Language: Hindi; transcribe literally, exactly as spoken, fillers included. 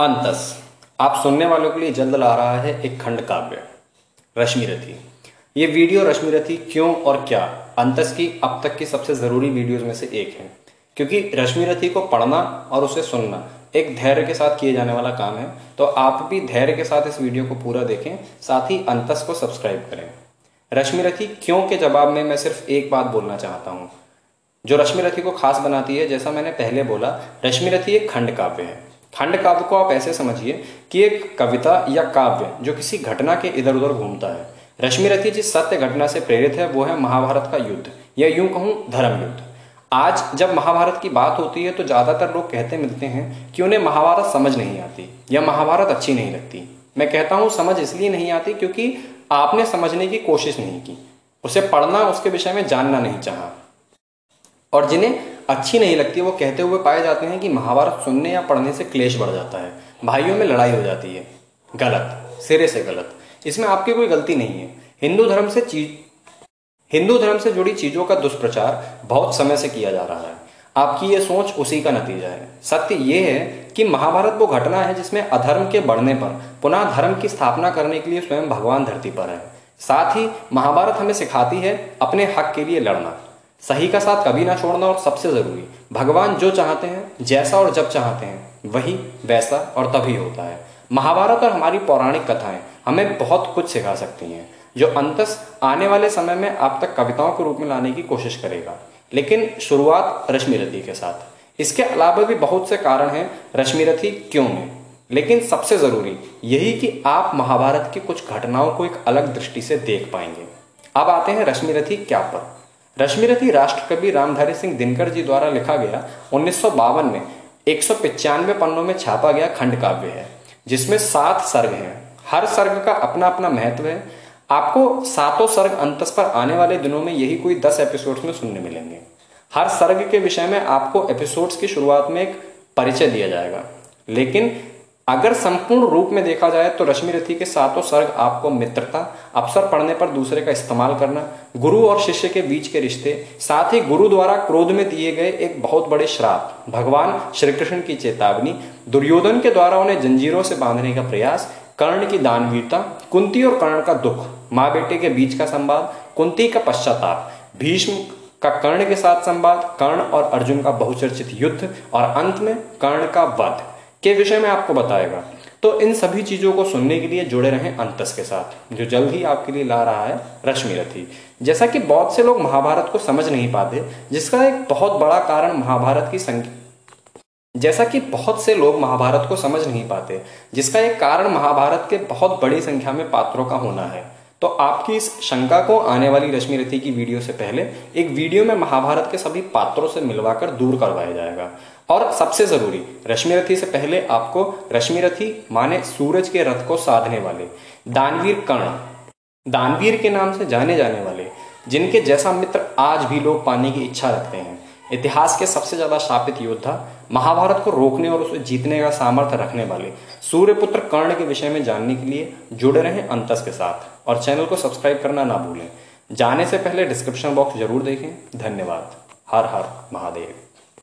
अंतस। आप सुनने वालों के लिए जल्द आ रहा है एक खंड काव्य रश्मिरथी। ये वीडियो रश्मिरथी क्यों और क्या, अंतस की अब तक की सबसे ज़रूरी वीडियोस में से एक है, क्योंकि रश्मिरथी को पढ़ना और उसे सुनना एक धैर्य के साथ किए जाने वाला काम है। तो आप भी धैर्य के साथ इस वीडियो को पूरा देखें, साथ ही अंतस को सब्सक्राइब करें। रश्मिरथी क्यों के जवाब में मैं सिर्फ एक बात बोलना चाहता हूँ जो रश्मिरथी को खास बनाती है। जैसा मैंने पहले बोला, रश्मिरथी एक खंड काव्य है। खंड काव्य को आप ऐसे समझिए कि एक कविता या काव्य जो किसी घटना के इधर उधर घूमता है। रश्मिरथी जिस सत्य घटना से प्रेरित है वो है महाभारत का युद्ध, या यूं कहूँ धर्म युद्ध। आज जब महाभारत की बात होती है तो ज़्यादातर लोग कहते मिलते हैं कि उन्हें महाभारत समझ नहीं आती या महाभारत अच्छी नहीं लगती। मैं कहता हूँ समझ इसलिए नहीं आती क्योंकि आपने समझने की कोशिश नहीं की, उसे पढ़ना, उसके विषय में जानना नहीं चाहा। और जिन्हें अच्छी नहीं लगती वो कहते हुए पाए जाते हैं कि महाभारत सुनने या पढ़ने से क्लेश बढ़ जाता है, भाइयों में लड़ाई हो जाती है। गलत, सिरे से गलत। इसमें आपकी कोई गलती नहीं है। हिंदू धर्म से चीज हिंदू धर्म से जुड़ी चीज़ों का दुष्प्रचार बहुत समय से किया जा रहा है। आपकी ये सोच उसी का नतीजा है। सत्य ये है कि महाभारत वो घटना है जिसमें अधर्म के बढ़ने पर पुनः धर्म की स्थापना करने के लिए स्वयं भगवान धरती पर है। साथ ही महाभारत हमें सिखाती है अपने हक के लिए लड़ना, सही का साथ कभी ना छोड़ना, और सबसे ज़रूरी भगवान जो चाहते हैं, जैसा और जब चाहते हैं, वही वैसा और तभी होता है। महाभारत और हमारी पौराणिक कथाएँ हमें बहुत कुछ सिखा सकती हैं, जो अंतस आने वाले समय में आप तक कविताओं के रूप में लाने की कोशिश करेगा। लेकिन शुरुआत रश्मिरथी के साथ। इसके अलावा भी बहुत से कारण हैं रश्मिरथी क्यों में, लेकिन सबसे ज़रूरी यही कि आप महाभारत की कुछ घटनाओं को एक अलग दृष्टि से देख पाएंगे। अब आते हैं रश्मिरथी क्या पर। रश्मिरथी राष्ट्रकवि रामधारी सिंह दिनकर जी द्वारा लिखा गया उन्नीस सौ बावन में एक सौ पचानवे पन्नों में छापा गया खंड काव्य है, जिसमें सात सर्ग हैं। हर सर्ग का अपना अपना महत्व है। आपको सातों सर्ग अंतस पर आने वाले दिनों में यही कोई दस एपिसोड्स में सुनने मिलेंगे। हर सर्ग के विषय में आपको एपिसोड्स की शुरुआत में एक परिचय दिया जाएगा। लेकिन अगर संपूर्ण रूप में देखा जाए तो रश्मिरथी के सातों सर्ग आपको मित्रता, अवसर पड़ने पर दूसरे का इस्तेमाल करना, गुरु और शिष्य के बीच के रिश्ते, साथ ही गुरु द्वारा क्रोध में दिए गए एक बहुत बड़े श्राप, भगवान श्रीकृष्ण की चेतावनी, दुर्योधन के द्वारा उन्हें जंजीरों से बांधने का प्रयास, कर्ण की दानवीरता, कुंती और कर्ण का दुख, माँ बेटे के बीच का संवाद, कुंती का पश्चाताप, भीष्म का कर्ण के साथ संवाद, कर्ण और अर्जुन का बहुचर्चित युद्ध, और अंत में कर्ण का वध के विषय में आपको बताएगा। तो इन सभी चीज़ों को सुनने के लिए जुड़े रहें अंतस के साथ, जो जल्द ही आपके लिए ला रहा है रश्मिरथी। जैसा कि बहुत से लोग महाभारत को समझ नहीं पाते, जिसका एक बहुत बड़ा कारण महाभारत की संख्या जैसा कि बहुत से लोग महाभारत को समझ नहीं पाते जिसका एक कारण महाभारत के बहुत बड़ी संख्या में पात्रों का होना है। तो आपकी इस शंका को आने वाली रश्मिरथी की वीडियो से पहले एक वीडियो में महाभारत के सभी पात्रों से मिलवाकर दूर करवाया जाएगा। और सबसे ज़रूरी, रश्मिरथी से पहले आपको रश्मिरथी माने सूरज के रथ को साधने वाले दानवीर कर्ण, दानवीर के नाम से जाने जाने वाले, जिनके जैसा मित्र आज भी लोग पाने की इच्छा रखते हैं, इतिहास के सबसे ज़्यादा शापित योद्धा, महाभारत को रोकने और उसे जीतने का सामर्थ्य रखने वाले सूर्यपुत्र कर्ण के विषय में जानने के लिए जुड़े रहें अंतस के साथ, और चैनल को सब्सक्राइब करना ना भूलें। जाने से पहले डिस्क्रिप्शन बॉक्स जरूर देखें। धन्यवाद। हर हर महादेव।